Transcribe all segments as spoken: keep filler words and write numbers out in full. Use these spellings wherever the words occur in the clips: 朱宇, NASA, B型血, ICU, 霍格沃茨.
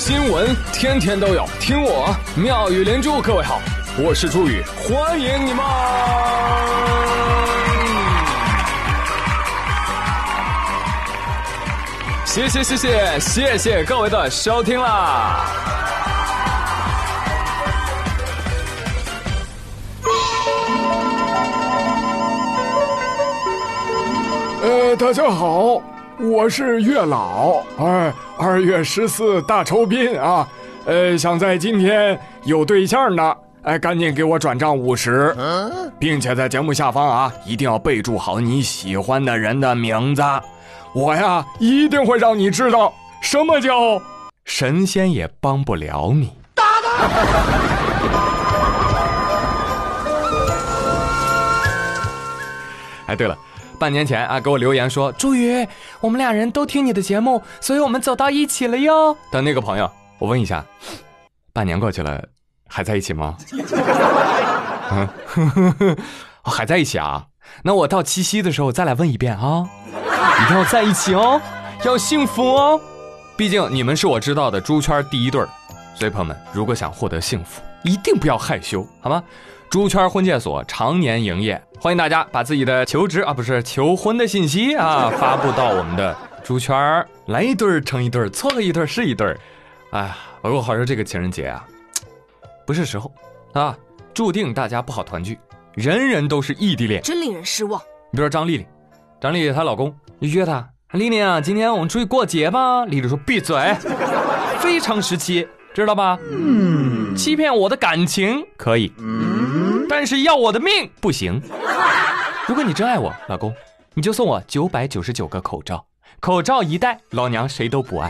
新闻天天都有，听我妙语连珠。各位好，我是朱宇，欢迎你们！谢谢谢谢谢谢各位的收听啦！呃，大家好。我是月老，二二月十四大酬宾啊，呃，想在今天有对象的，哎，赶紧给我转账五十，并且在节目下方啊，一定要备注好你喜欢的人的名字，我呀一定会让你知道什么叫神仙也帮不了你。打打哎，对了。半年前啊，给我留言说朱宇，我们俩人都听你的节目，所以我们走到一起了哟。的那个朋友，我问一下，半年过去了，还在一起吗？嗯、哦，还在一起啊？那我到七夕的时候再来问一遍啊，一定要在一起哦，要幸福哦。毕竟你们是我知道的猪圈第一对儿，所以朋友们，如果想获得幸福，一定不要害羞，好吗？猪圈婚介所常年营业，欢迎大家把自己的求职啊，不是求婚的信息啊，发布到我们的猪圈，来一对成一对，错个一对是一对。哎，不过话说这个情人节啊，不是时候啊，注定大家不好团聚，人人都是异地恋，真令人失望。你比如说张丽丽，张丽丽她老公就约她，丽丽啊，今天我们出去过节吧。丽丽说闭嘴，非常时期，知道吧？嗯，欺骗我的感情可以。但是要我的命不行。如果你真爱我，老公，你就送我九百九十九个口罩，口罩一戴，老娘谁都不爱。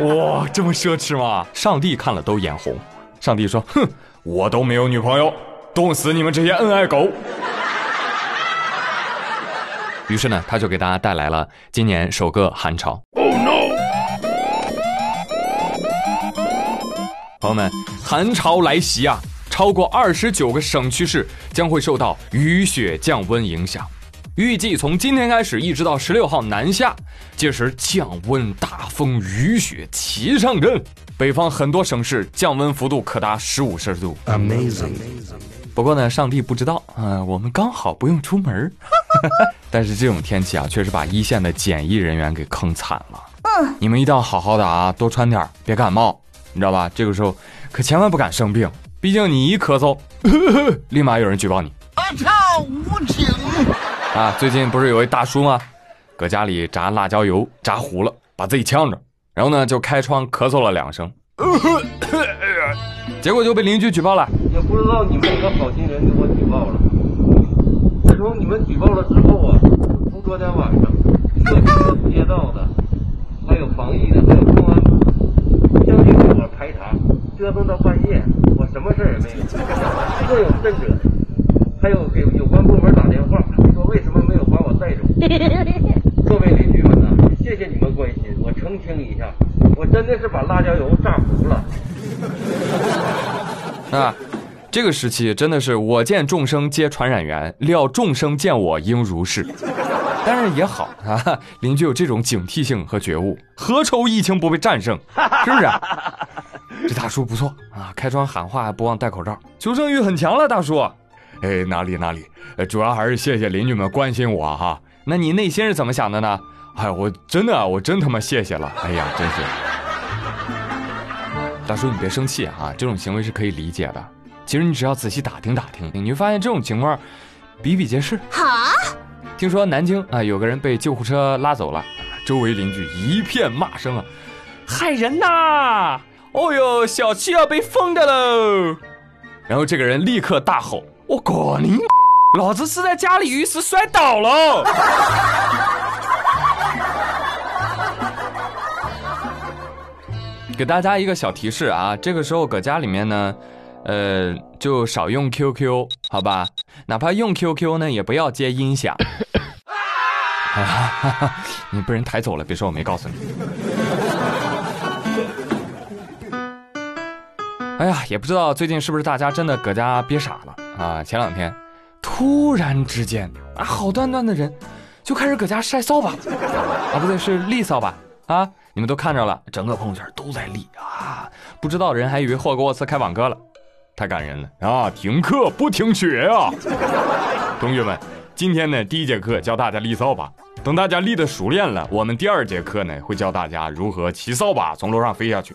哇，这么奢侈吗？上帝看了都眼红。上帝说：“哼，我都没有女朋友，冻死你们这些恩爱狗。”于是呢，他就给大家带来了今年首个寒潮。Oh no！朋友们，寒潮来袭啊！超过二十九个省区市将会受到雨雪降温影响，预计从今天开始一直到十六号南下，届时降温、大风、雨雪齐上阵。北方很多省市降温幅度可达十五摄氏度。Amazing！ 不过呢，上帝不知道啊、呃，我们刚好不用出门。但是这种天气啊，确实把一线的检疫人员给坑惨了。嗯，你们一定要好好的啊，多穿点，别感冒。你知道吧？这个时候可千万不敢生病，毕竟你一咳嗽，呵呵立马有人举报你。啊操！无情！啊，最近不是有位大叔吗？搁家里炸辣椒油，炸糊了，把自己呛着，然后呢就开窗咳嗽了两声，呃呃、结果就被邻居举报了。也不知道你们一个好心人给我举报了。自从你们举报了之后啊，从昨天晚上，各个街道的，还有防疫的，还有公安部。相对我排查，折腾到半夜，我什么事也没有。各有甚者，还有给有关部门打电话，说为什么没有把我带走？各位邻居们呢、啊，谢谢你们关心，我澄清一下，我真的是把辣椒油炸糊了。啊，这个时期真的是我见众生皆传染源，料众生见我应如是。当然也好啊，邻居有这种警惕性和觉悟，何愁疫情不被战胜，是不是、啊？这大叔不错啊，开窗喊话还不忘戴口罩，求生欲很强了，大叔。哎，哪里哪里，主要还是谢谢邻居们关心我哈、啊。那你内心是怎么想的呢？哎，我真的，我真他妈谢谢了。哎呀，真是。大叔，你别生气啊，这种行为是可以理解的。其实你只要仔细打听打听，你会发现这种情况比比皆是。好。听说南京啊，有个人被救护车拉走了，周围邻居一片骂声啊，害人呐！哦呦，小区要被封的喽！然后这个人立刻大吼：“我靠你！老子是在家里鱼池摔倒了！”给大家一个小提示啊，这个时候搁家里面呢。呃，就少用 Q Q， 好吧？哪怕用 Q Q 呢，也不要接音响。啊、你被人抬走了，别说我没告诉你。哎呀，也不知道最近是不是大家真的搁家憋傻了啊？前两天，突然之间啊，好端端的人就开始搁家晒扫把，啊，不对，是立扫把。啊，你们都看着了，整个朋友圈都在立啊，不知道的人还以为霍格沃茨开网课了，太感人了啊！停课不停学啊！同学们，今天呢，第一节课教大家立扫把，等大家立得熟练了，我们第二节课呢会教大家如何骑扫把从楼上飞下去。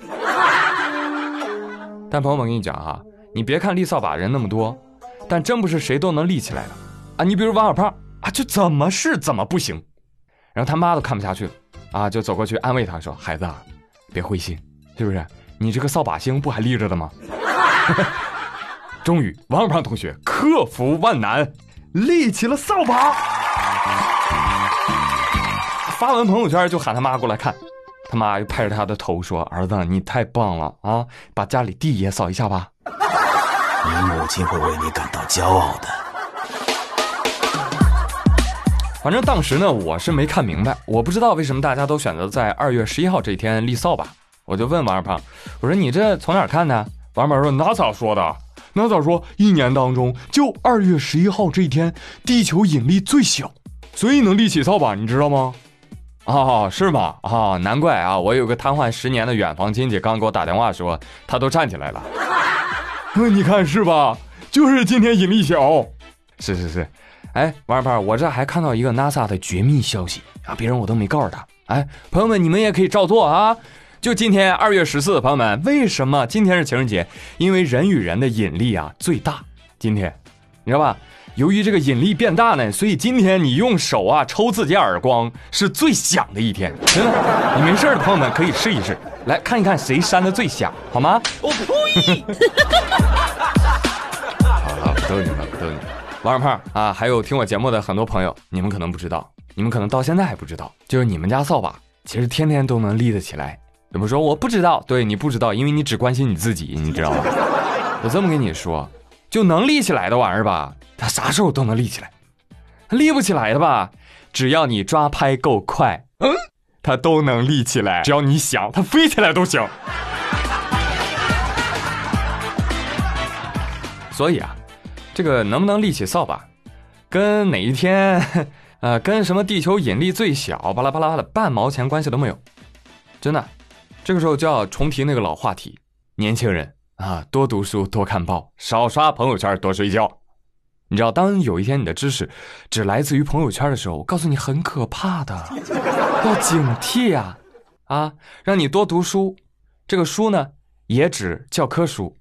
但朋友们跟你讲哈、啊，你别看立扫把人那么多，但真不是谁都能立起来的啊！你比如王小胖啊，就怎么是怎么不行，然后他妈都看不下去了。啊，就走过去安慰他说：“孩子啊，别灰心，是不是？你这个扫把星不还立着的吗？”终于，王小胖同学克服万难，立起了扫把。发完朋友圈就喊他妈过来看，他妈又拍着他的头说：“儿子，你太棒了啊，把家里地也扫一下吧。”你母亲会为你感到骄傲的。反正当时呢，我是没看明白，我不知道为什么大家都选择在二月十一号这一天立扫把。我就问王二胖，我说你这从哪儿看呢？王二胖说 NASA 说的 ，NASA 说一年当中就二月十一号这一天，地球引力最小，所以能立起扫把，你知道吗？哦，是吗？哦，难怪啊！我有个瘫痪十年的远房亲戚刚给我打电话说，他都站起来了。那你看是吧？就是今天引力小。是是是。哎，王二胖，我这还看到一个 NASA 的绝密消息啊，别人我都没告诉他。哎，朋友们，你们也可以照做啊！就今天二月十四，朋友们，为什么今天是情人节？因为人与人的引力啊最大。今天，你知道吧？由于这个引力变大呢，所以今天你用手啊抽自己耳光是最响的一天。真的，你没事的朋友们可以试一试，来看一看谁扇的最响，好吗？我呸！好了，不逗你了，不逗你。王二胖啊，还有听我节目的很多朋友，你们可能不知道，你们可能到现在还不知道，就是你们家扫把其实天天都能立得起来。怎么说我不知道？对，你不知道，因为你只关心你自己，你知道吗？我这么跟你说，就能立起来的玩意儿吧，它啥时候都能立起来；立不起来的吧，只要你抓拍够快，嗯，它都能立起来。只要你想，它飞起来都行。所以啊。这个能不能立起扫把，跟哪一天，呃，跟什么地球引力最小，巴拉巴拉的半毛钱关系都没有，真的。这个时候就要重提那个老话题，年轻人啊，多读书，多看报，少刷朋友圈，多睡觉。你知道，当有一天你的知识只来自于朋友圈的时候，我告诉你很可怕的，要警惕啊啊！让你多读书，这个书呢也指教科书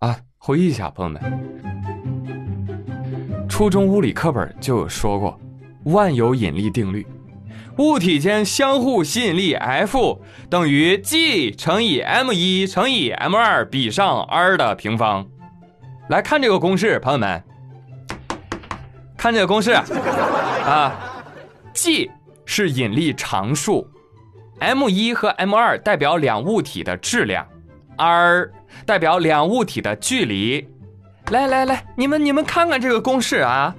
啊。回忆一下，朋友们。初中物理课本就有说过万有引力定律，物体间相互吸引力 F 等于 G 乘以 M 一 乘以 M 二 比上 R 的平方。来看这个公式，朋友们，看这个公式啊 ，G 是引力常数 ，M 一 和 M 二 代表两物体的质量 ，R 代表两物体的距离。来来来，你们你们看看这个公式啊！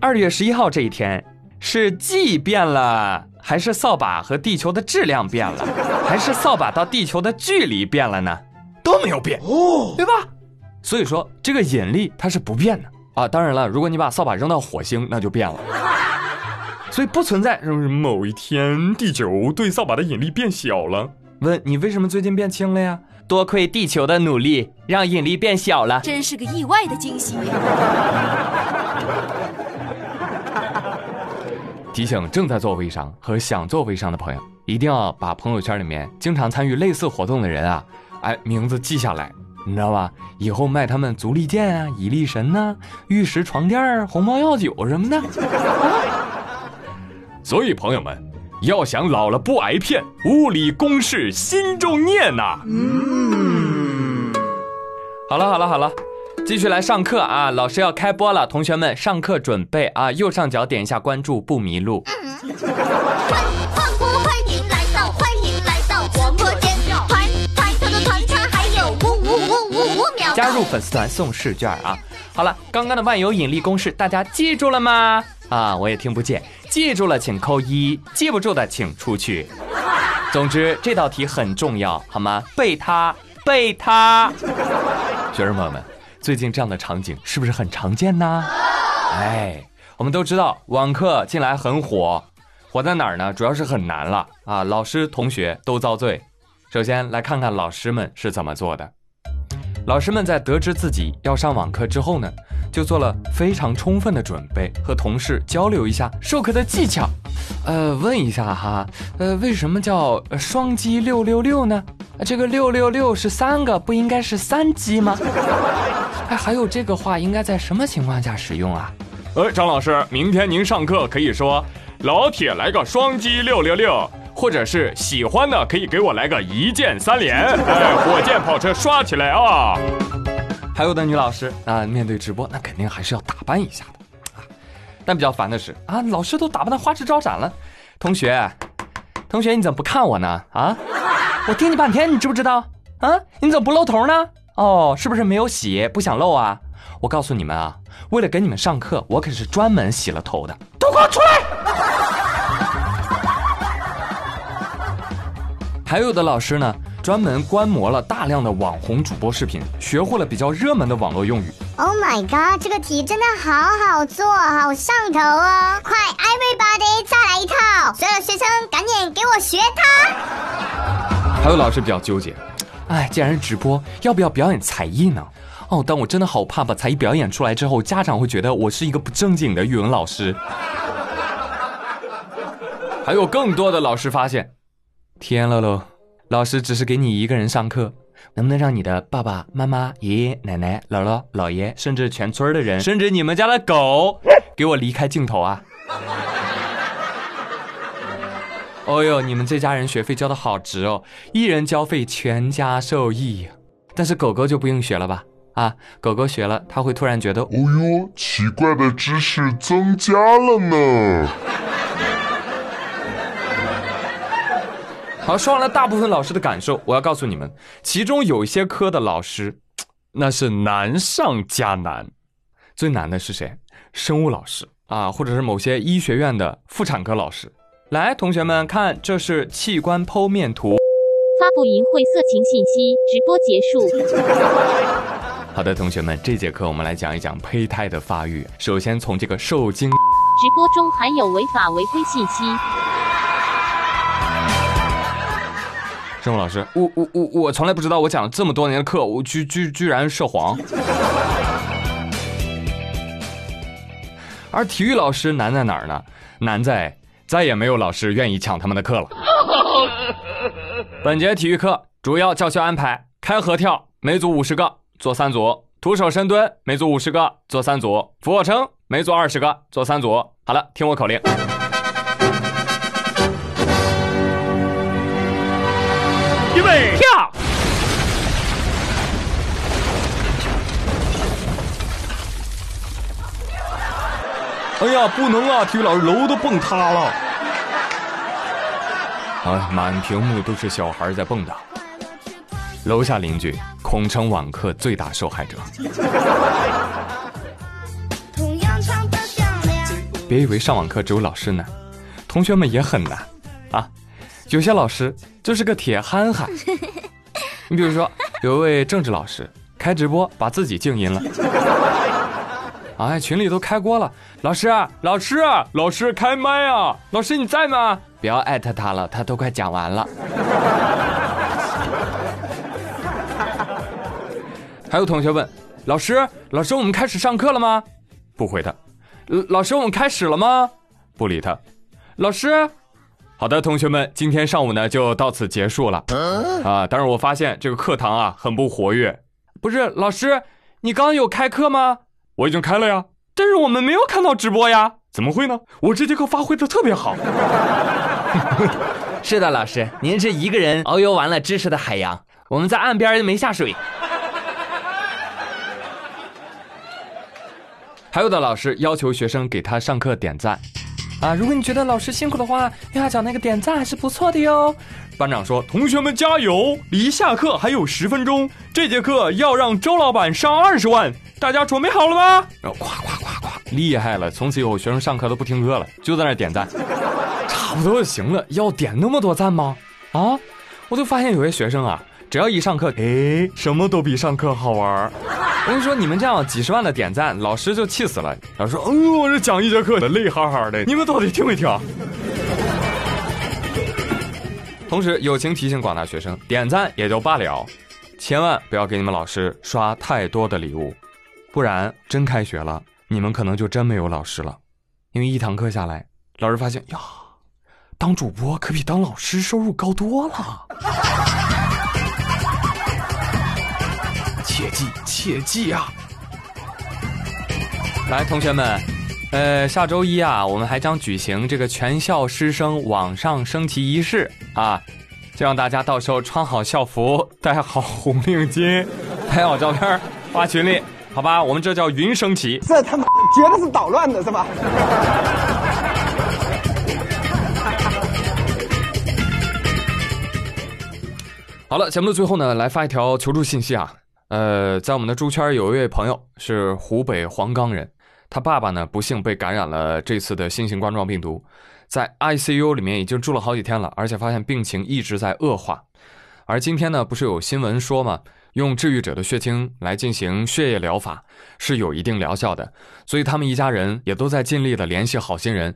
二月十一号这一天，是 G 变了，还是扫把和地球的质量变了，还是扫把到地球的距离变了呢？都没有变，对吧？所以说这个引力它是不变的啊！当然了，如果你把扫把扔到火星，那就变了。所以不存在某一天地球对扫把的引力变小了。问你为什么最近变轻了呀？多亏地球的努力，让引力变小了，真是个意外的惊喜。提醒正在做微商和想做微商的朋友，一定要把朋友圈里面经常参与类似活动的人啊，哎，名字记下来，你知道吧？以后卖他们足力健啊、以力神呐、啊、玉石床垫、红包药酒什么的。所以朋友们。要想老了不挨骗，物理公式心中念呐、啊嗯。好了好了好了，继续来上课啊！老师要开播了，同学们上课准备啊！右上角点一下关注，不迷路。嗯、欢迎胖虎，欢迎来到，欢迎来到广播间。团团团团团团，还有五五五五五秒。加入粉丝团送试卷啊！好了，刚刚的万有引力公式大家记住了吗？啊，我也听不见。记住了请扣一，记不住的请出去。总之这道题很重要，好吗？背它，背它。学生朋友们，最近这样的场景是不是很常见呢？哎，我们都知道网课近来很火，火在哪儿呢？主要是很难了啊！老师、同学都遭罪。首先来看看老师们是怎么做的。老师们在得知自己要上网课之后呢，就做了非常充分的准备，和同事交流一下授课的技巧。呃，问一下哈，呃，为什么叫双击六六六呢？这个六六六是三个，不应该是三击吗？哎，还有这个话应该在什么情况下使用啊？呃，张老师，明天您上课可以说，老铁来个双击六六六。或者是喜欢的，可以给我来个一键三连，哎，火箭跑车刷起来啊！还有的女老师啊，面对直播，那肯定还是要打扮一下的啊。但比较烦的是啊，老师都打扮的花枝招展了，同学，同学你怎么不看我呢？啊，我盯你半天，你知不知道？啊，你怎么不露头呢？哦，是不是没有洗，不想露啊？我告诉你们啊，为了给你们上课，我可是专门洗了头的，都给我出来！还有的老师呢，专门观摩了大量的网红主播视频，学会了比较热门的网络用语。Oh my god， 这个题真的好好做，好上头哦！快 everybody 再来一套，所有学生赶紧给我学它。还有老师比较纠结，哎，既然是直播，要不要表演才艺呢？哦，但我真的好怕把才艺表演出来之后，家长会觉得我是一个不正经的语文老师。还有更多的老师发现。天了喽，老师只是给你一个人上课，能不能让你的爸爸妈妈、爷爷奶奶、姥姥姥爷，甚至全村的人，甚至你们家的狗，给我离开镜头啊！哦呦，你们这家人学费交的好值哦，一人交费全家受益。但是狗狗就不用学了吧？啊，狗狗学了，它会突然觉得，哦呦，奇怪的知识增加了呢。好，说完了大部分老师的感受，我要告诉你们，其中有一些科的老师，那是难上加难。最难的是谁？生物老师啊，或者是某些医学院的妇产科老师。来，同学们看，这是器官剖面图。发布淫秽色情信息，直播结束。好的，同学们，这节课我们来讲一讲胚胎的发育。首先从这个受精。直播中含有违法违规信息。生物老师，我我我我从来不知道，我讲了这么多年的课，我居居居然涉黄。而体育老师难在哪儿呢？难在再也没有老师愿意抢他们的课了。本节体育课主要教学安排：开合跳，每组五十个，做三组；徒手深蹲，每组五十个，做三组；俯卧撑，每组二十个，做三组。好了，听我口令。预备跳！哎呀，不能啊！体育老师楼都蹦塌了。啊，满屏幕都是小孩在蹦跶。楼下邻居恐成网课最大受害者。别以为上网课只有老师难，同学们也很难啊。有些老师就是个铁憨憨，你比如说有一位政治老师开直播把自己静音了，哎，群里都开锅了，老师啊，老师啊，老师开麦啊，老师你在吗？不要艾特他了，他都快讲完了。还有同学问老师，老师我们开始上课了吗？不回他。老师我们开始了吗？不理他。老师。好的，同学们，今天上午呢就到此结束了啊！但是我发现这个课堂啊很不活跃。不是老师，你刚刚有开课吗？我已经开了呀，但是我们没有看到直播呀，怎么会呢？我这节课发挥的特别好。是的，老师，您是一个人遨游完了知识的海洋，我们在岸边没下水。还有的老师要求学生给他上课点赞。啊，如果你觉得老师辛苦的话，右下角那个点赞还是不错的哟。班长说：“同学们加油，离下课还有十分钟，这节课要让周老板上二十万，大家准备好了吗？”然后夸夸夸夸，厉害了！从此以后，学生上课都不听课了，就在那点赞，差不多就行了。要点那么多赞吗？啊，我就发现有些学生啊，只要一上课，哎，什么都比上课好玩。我跟你说，你们这样几十万的点赞，老师就气死了。老师说：“哎呦，我这讲一节课的累哈哈的，你们到底听没听？”同时友情提醒广大学生，点赞也就罢了，千万不要给你们老师刷太多的礼物，不然真开学了，你们可能就真没有老师了。因为一堂课下来，老师发现呀，当主播可比当老师收入高多了。切记切记啊！来，同学们，呃，下周一啊，我们还将举行这个全校师生网上升旗仪式啊，就让大家到时候穿好校服，戴好红领巾，拍好照片，发群里，好吧？我们这叫云升旗。这他妈绝对是捣乱的，是吧？好了，节目的最后呢，来发一条求助信息啊。呃，在我们的猪圈有一位朋友是湖北黄冈人，他爸爸呢不幸被感染了这次的新型冠状病毒，在 I C U 里面已经住了好几天了，而且发现病情一直在恶化。而今天呢，不是有新闻说嘛，用治愈者的血清来进行血液疗法是有一定疗效的，所以他们一家人也都在尽力的联系好心人，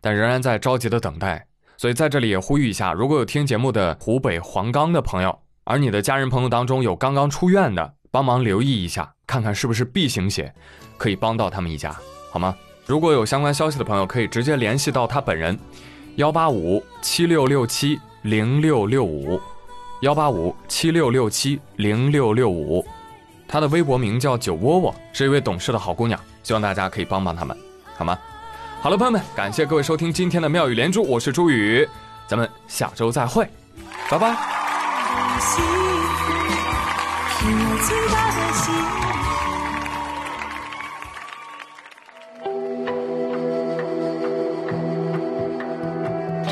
但仍然在着急的等待。所以在这里也呼吁一下，如果有听节目的湖北黄冈的朋友，而你的家人朋友当中有刚刚出院的，帮忙留意一下，看看是不是 B 型血，可以帮到他们一家，好吗？如果有相关消息的朋友，可以直接联系到他本人，幺八五七六六七零六六五，幺八五七六六七零六六五。他的微博名叫九窝窝，是一位懂事的好姑娘，希望大家可以帮帮他们，好吗？好了，朋友们，感谢各位收听今天的妙语连珠，我是朱宇，咱们下周再会，拜拜。幸福是我最大的幸福，总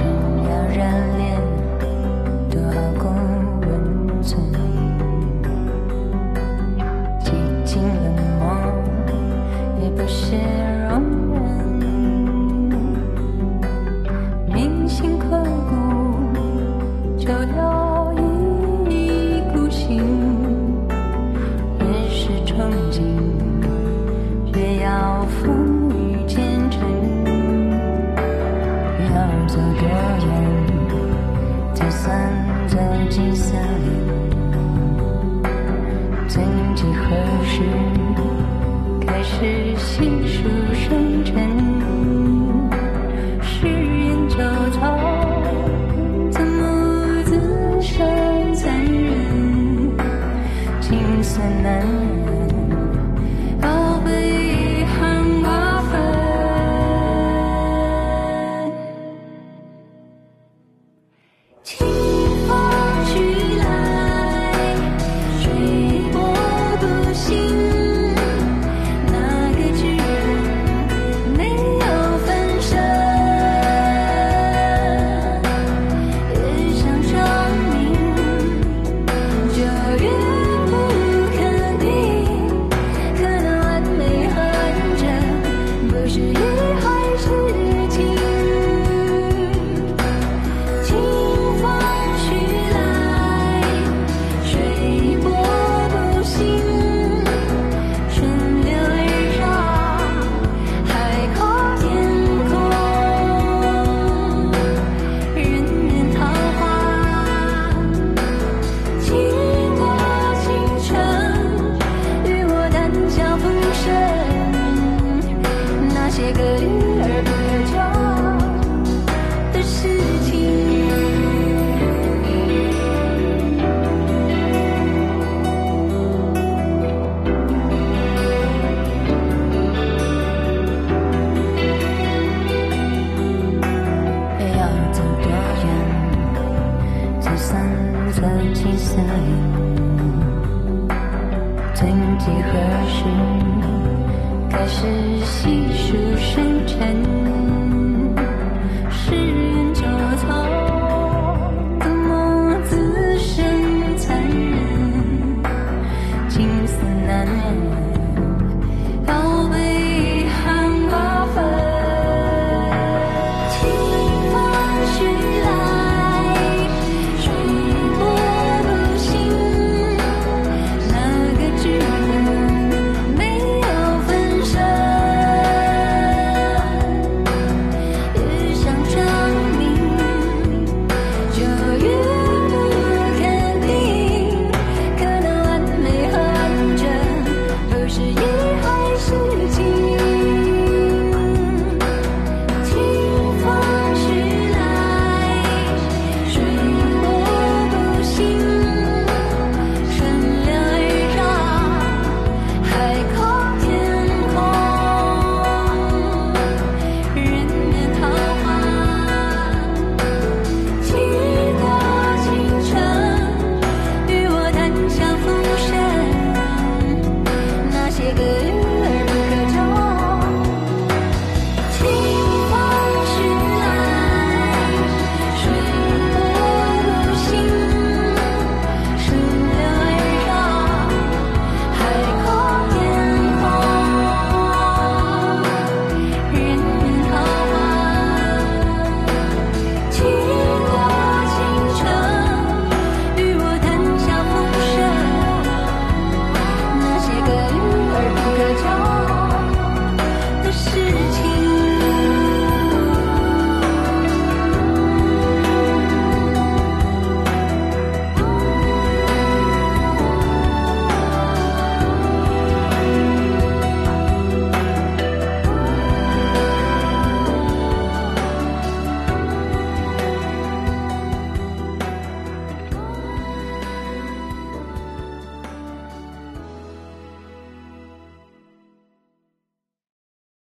要热恋多好过温存，激情冷漠也不是是细数生辰，是。